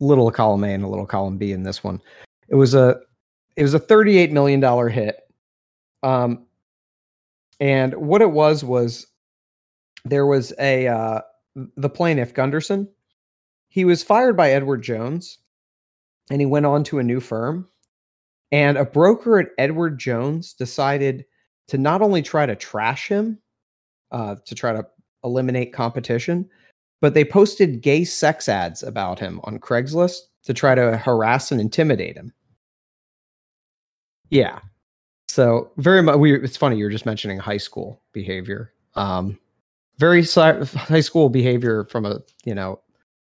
little column A and a little column B in this one. It was a it was a thirty-eight million dollars hit. Um, and what it was was there was a uh, the plaintiff, Gunderson. He was fired by Edward Jones, and he went on to a new firm. And a broker at Edward Jones decided to not only try to trash him, uh, to try to eliminate competition, but they posted gay sex ads about him on Craigslist to try to harass and intimidate him. Yeah. So very much, we, it's funny. You're just mentioning high school behavior, um, very si- high school behavior from a, you know,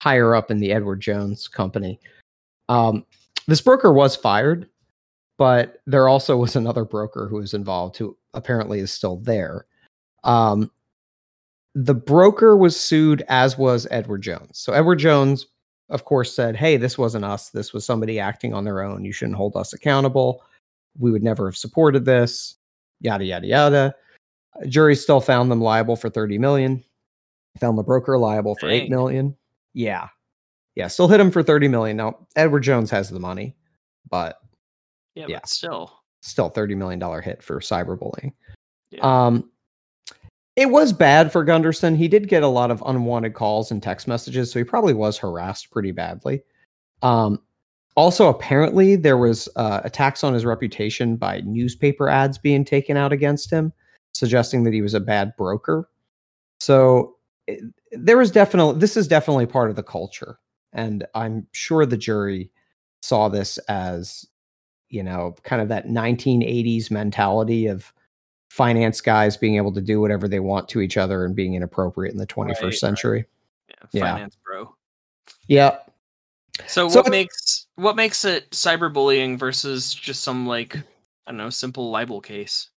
higher up in the Edward Jones company. Um, this broker was fired, but there also was another broker who was involved who apparently is still there. Um, The broker was sued, as was Edward Jones. So Edward Jones, of course, said, hey, this wasn't us. This was somebody acting on their own. You shouldn't hold us accountable. We would never have supported this. Yada, yada, yada. A jury still found them liable for thirty million dollars. Found the broker liable for Dang. eight million dollars. Yeah. Yeah. Still hit him for thirty million dollars. Now, Edward Jones has the money, but yeah, yeah. But still. Still thirty million dollars hit for cyberbullying. Yeah. Um, It was bad for Gunderson. He did get a lot of unwanted calls and text messages, so he probably was harassed pretty badly. Um, also, apparently, there was uh, attacks on his reputation by newspaper ads being taken out against him, suggesting that he was a bad broker. So it, there was definitely this is definitely part of the culture, and I'm sure the jury saw this as, you know, kind of that nineteen eighties mentality of finance guys being able to do whatever they want to each other and being inappropriate in the twenty-first right, century. Right. Yeah, finance yeah. bro. Yeah. So, so what makes what makes it cyberbullying versus just some, like, I don't know, simple libel case?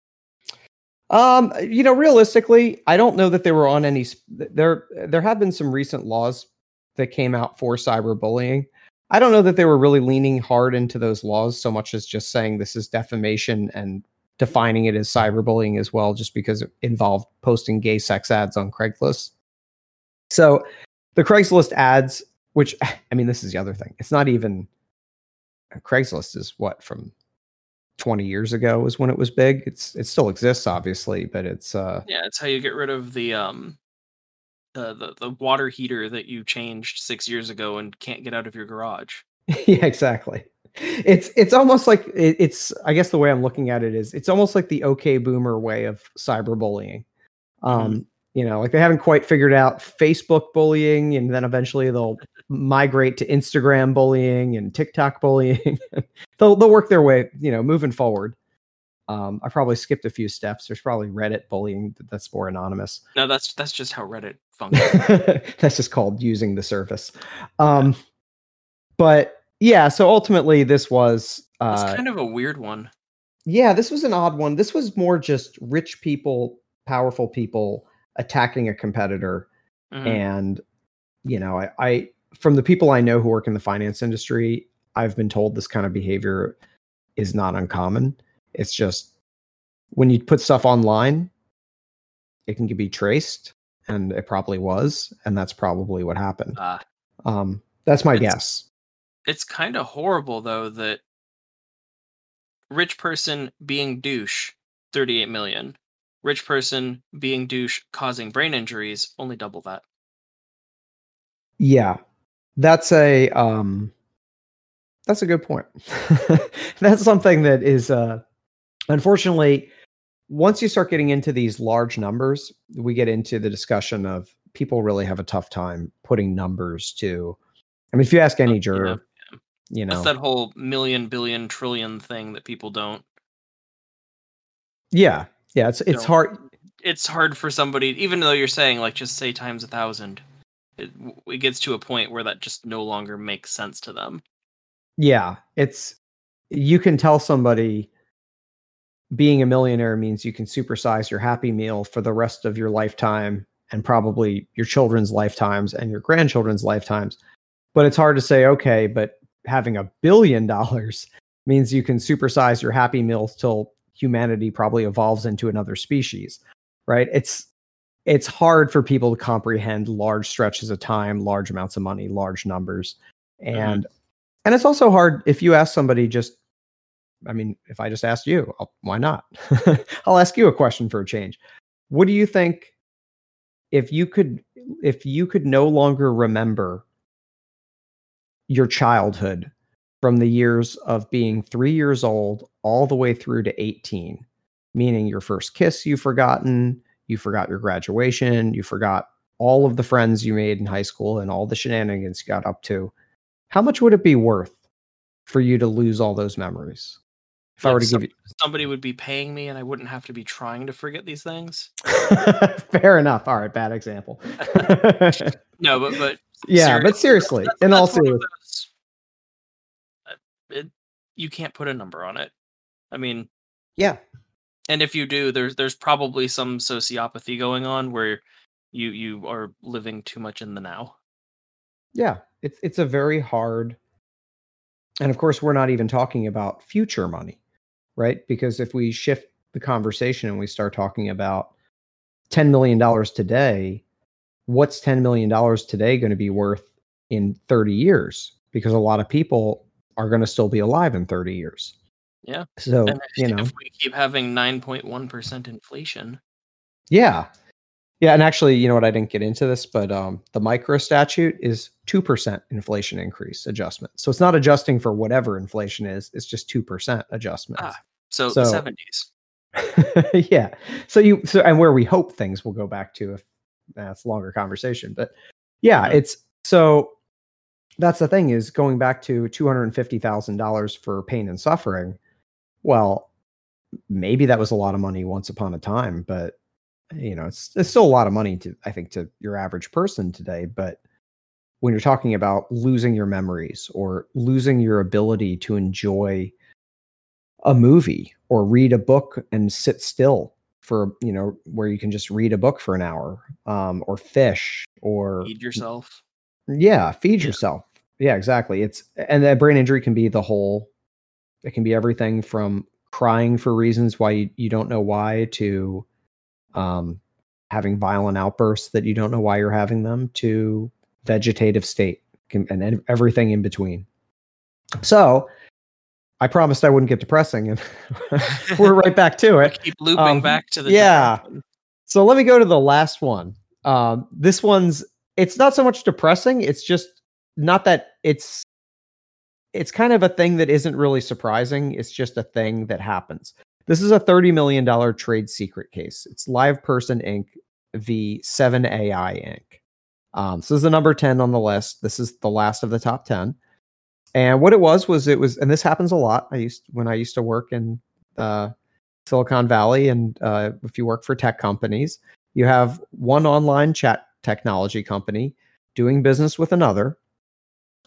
Um, you know, realistically, I don't know that they were on any. There, there have been some recent laws that came out for cyberbullying. I don't know that they were really leaning hard into those laws so much as just saying this is defamation and defining it as cyberbullying as well, just because it involved posting gay sex ads on Craigslist. So the Craigslist ads, which, I mean, this is the other thing. It's not even, Craigslist is what, from twenty years ago is when it was big. It's It still exists, obviously, but it's... Uh, yeah, it's how you get rid of the, um, uh, the, the water heater that you changed six years ago and can't get out of your garage. Yeah, exactly. It's it's almost like it, it's I guess the way I'm looking at it is it's almost like the OK Boomer way of cyberbullying. Um, mm-hmm. You know, like they haven't quite figured out Facebook bullying, and then eventually they'll migrate to Instagram bullying and TikTok bullying. they'll they'll work their way, you know, moving forward. Um, I probably skipped a few steps. There's probably Reddit bullying that's more anonymous. No, that's that's just how Reddit functions. That's just called using the service. Um, yeah. But yeah, so ultimately this was... Uh, that's kind of a weird one. Yeah, this was an odd one. This was more just rich people, powerful people attacking a competitor. Mm-hmm. And, you know, I, I from the people I know who work in the finance industry, I've been told this kind of behavior is not uncommon. It's just when you put stuff online, it can be traced, and it probably was, and that's probably what happened. Uh, um, that's my it's, guess. It's kind of horrible, though, that rich person being douche, thirty-eight million. Rich person being douche causing brain injuries, only double that. Yeah, that's a um, that's a good point. That's something that is... Uh, Unfortunately, once you start getting into these large numbers, we get into the discussion of people really have a tough time putting numbers to. I mean, if you ask any juror, yeah, yeah. you know, that's that whole million, billion, trillion thing that people don't. Yeah, yeah, it's it's don't. hard. It's hard for somebody, even though you're saying like just say times a thousand. It, it gets to a point where that just no longer makes sense to them. Yeah, it's you can tell somebody. Being a millionaire means you can supersize your Happy Meal for the rest of your lifetime and probably your children's lifetimes and your grandchildren's lifetimes. But it's hard to say, okay, but having a billion dollars means you can supersize your Happy Meal till humanity probably evolves into another species, right? It's it's hard for people to comprehend large stretches of time, large amounts of money, large numbers. And, mm-hmm. and it's also hard if you ask somebody just, I mean, if I just asked you, I'll, why not? I'll ask you a question for a change. What do you think if you could, if you could no longer remember your childhood from the years of being three years old all the way through to eighteen, meaning your first kiss you've forgotten, you forgot your graduation, you forgot all of the friends you made in high school and all the shenanigans you got up to, how much would it be worth for you to lose all those memories? If like I were to some, give you, somebody would be paying me, and I wouldn't have to be trying to forget these things. Fair enough. All right, bad example. no, but but yeah, seriously, but seriously, that's, in that's all seriousness, it, you can't put a number on it. I mean, yeah. And if you do, there's there's probably some sociopathy going on where you you are living too much in the now. Yeah, it's it's a very hard. And of course, we're not even talking about future money, right? Because if we shift the conversation and we start talking about ten million dollars today, what's ten million dollars today going to be worth in thirty years? Because a lot of people are going to still be alive in thirty years. Yeah. So, and you know, if we keep having nine point one percent inflation. Yeah. Yeah. And actually, you know what? I didn't get into this, but um, the MICRA statute is two percent inflation increase adjustment. So it's not adjusting for whatever inflation is. It's just two percent adjustment. Ah, so, so the seventies. Yeah. So you, so, and where we hope things will go back to, if that's nah, a longer conversation, but yeah, yeah, it's, so that's the thing is going back to two hundred fifty thousand dollars for pain and suffering. Well, maybe that was a lot of money once upon a time, but you know, it's it's still a lot of money to, I think, to your average person today. But when you're talking about losing your memories or losing your ability to enjoy a movie or read a book and sit still for, you know, where you can just read a book for an hour, um, or fish or feed yourself. Yeah. Feed yeah. yourself. Yeah, exactly. It's, and that brain injury can be the whole, it can be everything from crying for reasons why you, you don't know why to, Um, having violent outbursts that you don't know why you're having them to vegetative state and everything in between. So I promised I wouldn't get depressing, and we're right back to it. I keep looping um, back to the yeah. Depression. So let me go to the last one. Um, this one's it's not so much depressing. It's just not that it's it's kind of a thing that isn't really surprising. It's just a thing that happens. This is a thirty million dollars trade secret case. It's Live Person Incorporated v seven A I Incorporated. Um, so this is the number ten on the list. This is the last of the top ten. And what it was, was it was, and this happens a lot. I used, when I used to work in uh, Silicon Valley, and uh, if you work for tech companies, you have one online chat technology company doing business with another.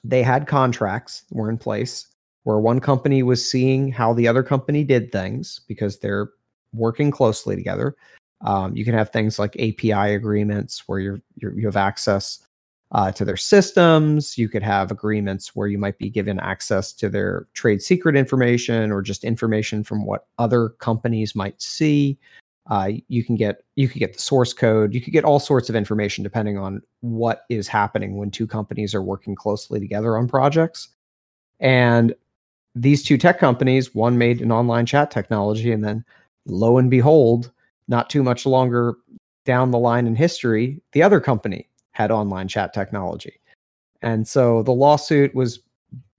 They had contracts that were in place where one company was seeing how the other company did things because they're working closely together. Um, you can have things like A P I agreements where you're, you're, you have access uh, to their systems. You could have agreements where you might be given access to their trade secret information or just information from what other companies might see. Uh, you can get you could get the source code. You could get all sorts of information depending on what is happening when two companies are working closely together on projects. And these two tech companies, one made an online chat technology, and then lo and behold, not too much longer down the line in history, the other company had online chat technology. And so the lawsuit was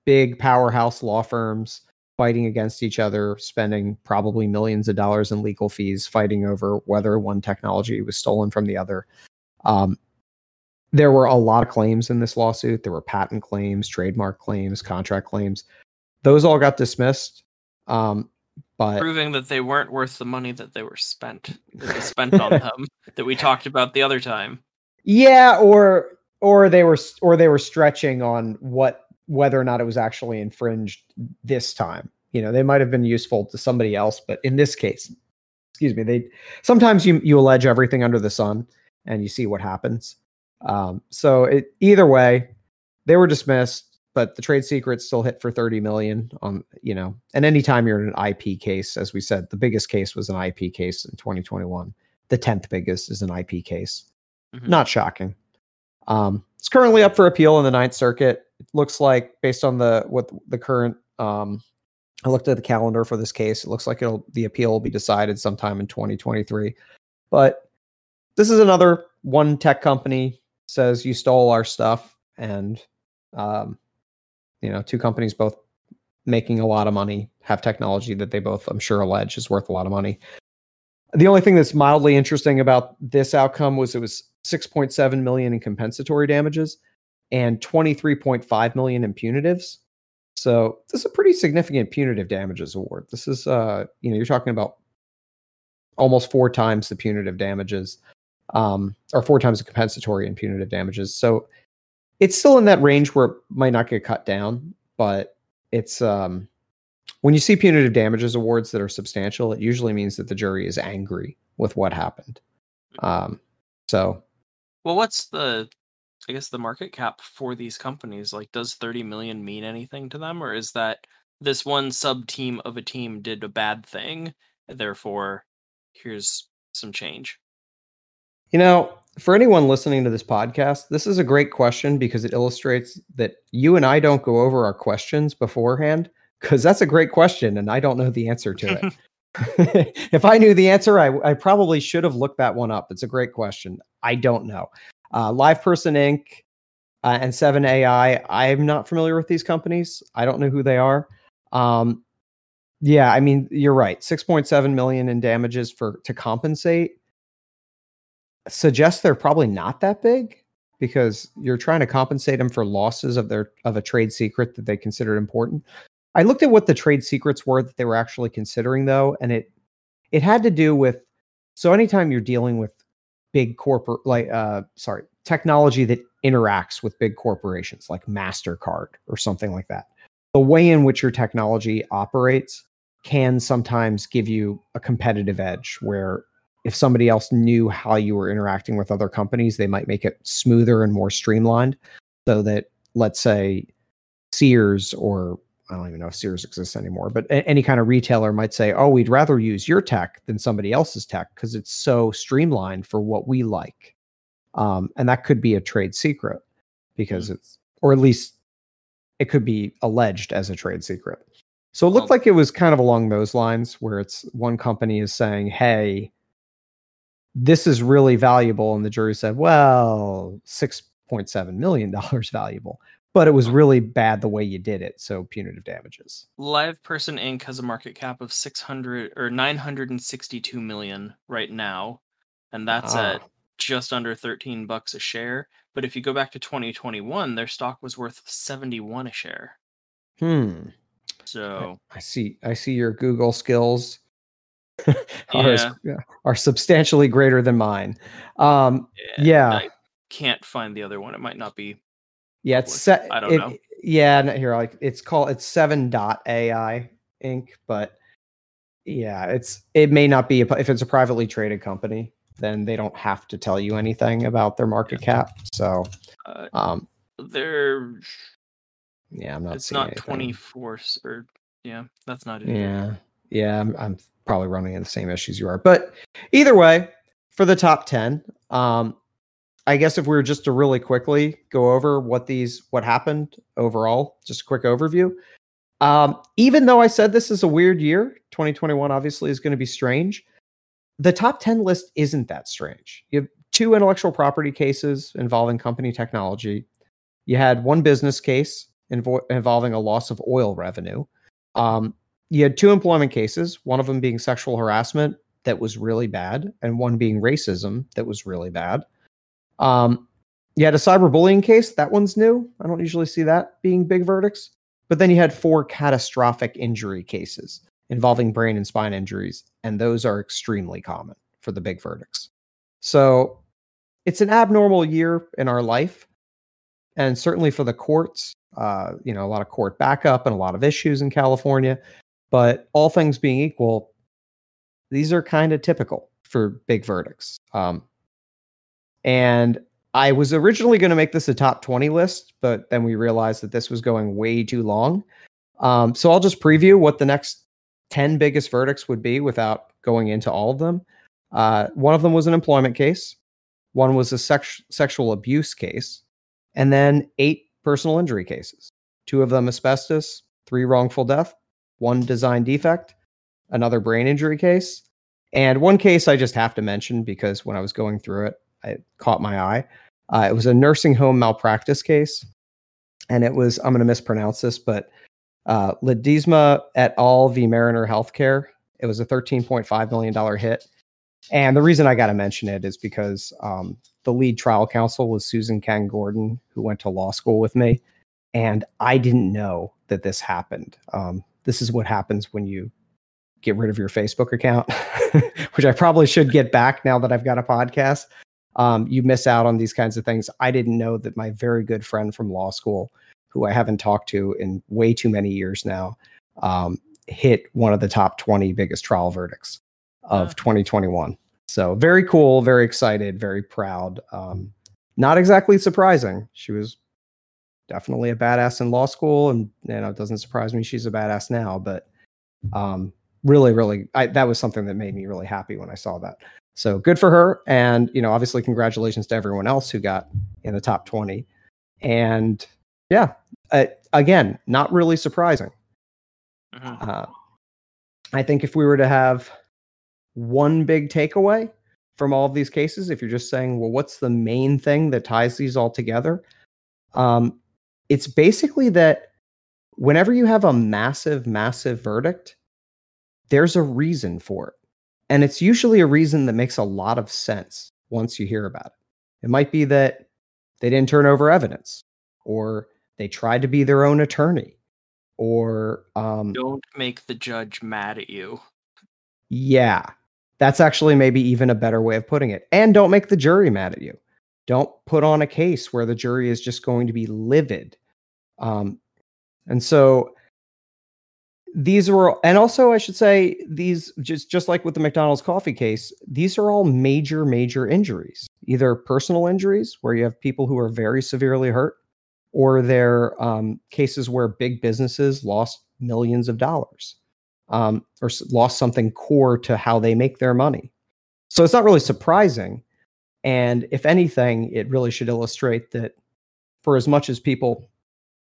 big powerhouse law firms fighting against each other, spending probably millions of dollars in legal fees, fighting over whether one technology was stolen from the other. Um, there were a lot of claims in this lawsuit. There were patent claims, trademark claims, contract claims. Those all got dismissed. Um, But, proving that they weren't worth the money that they were spent, that they spent on them, that we talked about the other time. Yeah, or or they were or they were stretching on what whether or not it was actually infringed this time. You know, they might have been useful to somebody else, but in this case, excuse me, they sometimes you you allege everything under the sun, and you see what happens. Um, so it, either way, they were dismissed. But the trade secrets still hit for thirty million dollars on, you know, and anytime you're in an I P case, as we said, the biggest case was an I P case in twenty twenty-one. The tenth biggest is an I P case. Mm-hmm. Not shocking. Um, it's currently up for appeal in the Ninth Circuit. It looks like, based on the what the current, um, I looked at the calendar for this case. It looks like it'll the appeal will be decided sometime in twenty twenty-three. But this is another one tech company says you stole our stuff, and um, you know, two companies both making a lot of money, have technology that they both, I'm sure, allege is worth a lot of money. The only thing that's mildly interesting about this outcome was it was six point seven million dollars in compensatory damages and twenty-three point five million dollars in punitives. So this is a pretty significant punitive damages award. This is, uh, you know, you're talking about almost four times the punitive damages, um, or four times the compensatory and punitive damages. So it's still in that range where it might not get cut down, but it's um, when you see punitive damages awards that are substantial, it usually means that the jury is angry with what happened. Um, so, well, what's the, I guess, the market cap for these companies? Like, does thirty million mean anything to them, or is that this one sub team of a team did a bad thing, therefore, here's some change? You know, for anyone listening to this podcast, this is a great question because it illustrates that you and I don't go over our questions beforehand, because that's a great question and I don't know the answer to it. If I knew the answer, I, I probably should have looked that one up. It's a great question. I don't know. Uh, Live Person Incorporated uh, and seven A I, I'm not familiar with these companies. I don't know who they are. Um, yeah, I mean, you're right. six point seven million dollars in damages for to compensate suggests they're probably not that big, because you're trying to compensate them for losses of their of a trade secret that they considered important. I looked at what the trade secrets were that they were actually considering, though, and it it had to do with, so anytime you're dealing with big corporate, like uh sorry, technology that interacts with big corporations like MasterCard or something like that, the way in which your technology operates can sometimes give you a competitive edge where if somebody else knew how you were interacting with other companies, they might make it smoother and more streamlined, so that, let's say, Sears, or I don't even know if Sears exists anymore, but any kind of retailer might say, oh, we'd rather use your tech than somebody else's tech because it's so streamlined for what we like. Um, and that could be a trade secret, because mm-hmm. it's, or at least it could be alleged as a trade secret. So it looked oh. like it was kind of along those lines, where it's one company is saying, hey, this is really valuable. And the jury said, well, six point seven million dollars valuable, but it was really bad the way you did it. So punitive damages. Live Person Incorporated has a market cap of six hundred or nine hundred sixty-two million right now. And that's ah. at just under thirteen bucks a share. But if you go back to twenty twenty-one, their stock was worth seventy-one a share. Hmm. So I, I see. I see your Google skills Ours, yeah. are substantially greater than mine. Um, yeah. yeah. I can't find the other one. It might not be. Yeah. It's se- I don't it, know. Yeah. Not here. Like it's called, it's seven A I Incorporated. But yeah, it's, it may not be, a, if it's a privately traded company, then they don't have to tell you anything about their market yeah. cap. So uh, um, they're, yeah, I'm not, it's not anything. twenty-four or yeah, that's not it. Yeah. Yeah. I'm, I'm probably running into the same issues you are, but either way for the top ten, um, I guess if we were just to really quickly go over what these, what happened overall, just a quick overview. Um, even though I said this is a weird year, twenty twenty-one obviously is going to be strange. The top ten list isn't that strange. You have two intellectual property cases involving company technology. You had one business case invo- involving a loss of oil revenue. Um, you had two employment cases, one of them being sexual harassment that was really bad, and one being racism that was really bad. Um, you had a cyberbullying case. That one's new. I don't usually see that being big verdicts. But then you had four catastrophic injury cases involving brain and spine injuries, and those are extremely common for the big verdicts. So it's an abnormal year in our life, and certainly for the courts, uh, you know, a lot of court backup and a lot of issues in California. But all things being equal, these are kind of typical for big verdicts. Um, and I was originally going to make this a top twenty list, but then we realized that this was going way too long. Um, so I'll just preview what the next ten biggest verdicts would be without going into all of them. Uh, one of them was an employment case. One was a sex- sexual abuse case. And then eight personal injury cases. Two of them asbestos, three wrongful death, one design defect, another brain injury case. And one case I just have to mention because when I was going through it, it caught my eye. Uh, it was a nursing home malpractice case. And it was, I'm going to mispronounce this, but uh, Ledesma et al. v. Mariner Healthcare. It was a thirteen point five million dollars hit. And the reason I got to mention it is because um, the lead trial counsel was Susan Ken Gordon, who went to law school with me. And I didn't know that this happened. Um, this is what happens when you get rid of your Facebook account, which I probably should get back now that I've got a podcast. Um, you miss out on these kinds of things. I didn't know that my very good friend from law school, who I haven't talked to in way too many years now, um, hit one of the top twenty biggest trial verdicts of twenty twenty-one. So very cool, very excited, very proud. Um, not exactly surprising. She was definitely a badass in law school, and you know, it doesn't surprise me she's a badass now, but um, really, really, I, that was something that made me really happy when I saw that. So good for her. And, you know, obviously congratulations to everyone else who got in the top twenty. And yeah, uh, again, not really surprising. Mm-hmm. Uh, I think if we were to have one big takeaway from all of these cases, if you're just saying, well, what's the main thing that ties these all together? Um, it's basically that whenever you have a massive, massive verdict, there's a reason for it. And it's usually a reason that makes a lot of sense once you hear about it. It might be that they didn't turn over evidence, or they tried to be their own attorney, or... Um, Don't make the judge mad at you. Yeah, that's actually maybe even a better way of putting it. And don't make the jury mad at you. Don't put on a case where the jury is just going to be livid. Um, and so... These were, and also I should say, these just just like with the McDonald's coffee case, these are all major, major injuries, either personal injuries where you have people who are very severely hurt, or they're um, cases where big businesses lost millions of dollars um, or lost something core to how they make their money. So it's not really surprising. And if anything, it really should illustrate that for as much as people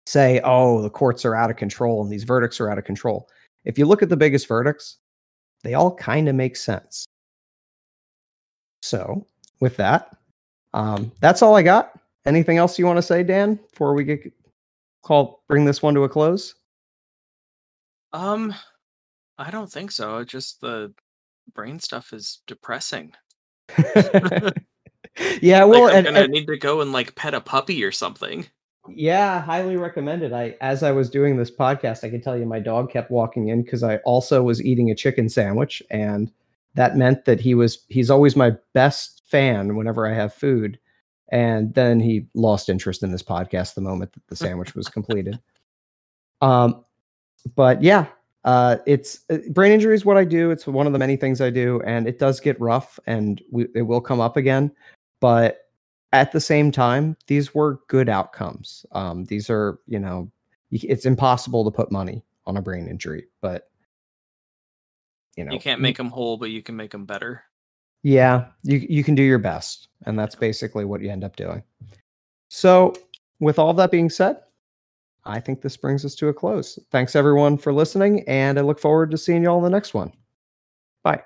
say, oh, the courts are out of control and these verdicts are out of control, if you look at the biggest verdicts, they all kind of make sense. So with that, um, that's all I got. Anything else you want to say, Dan, before we get call, bring this one to a close? Um, I don't think so. Just the brain stuff is depressing. Yeah, well, like, I'm and, gonna and, need to go and like pet a puppy or something. Yeah, highly recommended. I, as I was doing this podcast, I can tell you my dog kept walking in because I also was eating a chicken sandwich, and that meant that he was, he's always my best fan whenever I have food. And then he lost interest in this podcast the moment that the sandwich was completed. Um, but yeah, uh, it's uh, brain injury is what I do. It's one of the many things I do, and it does get rough, and we, it will come up again, but at the same time, these were good outcomes. Um, these are, you know, it's impossible to put money on a brain injury, but you know, you can't make them whole, but you can make them better. Yeah, you, you can do your best. And that's basically what you end up doing. So with all that being said, I think this brings us to a close. Thanks everyone for listening, and I look forward to seeing you all in the next one. Bye.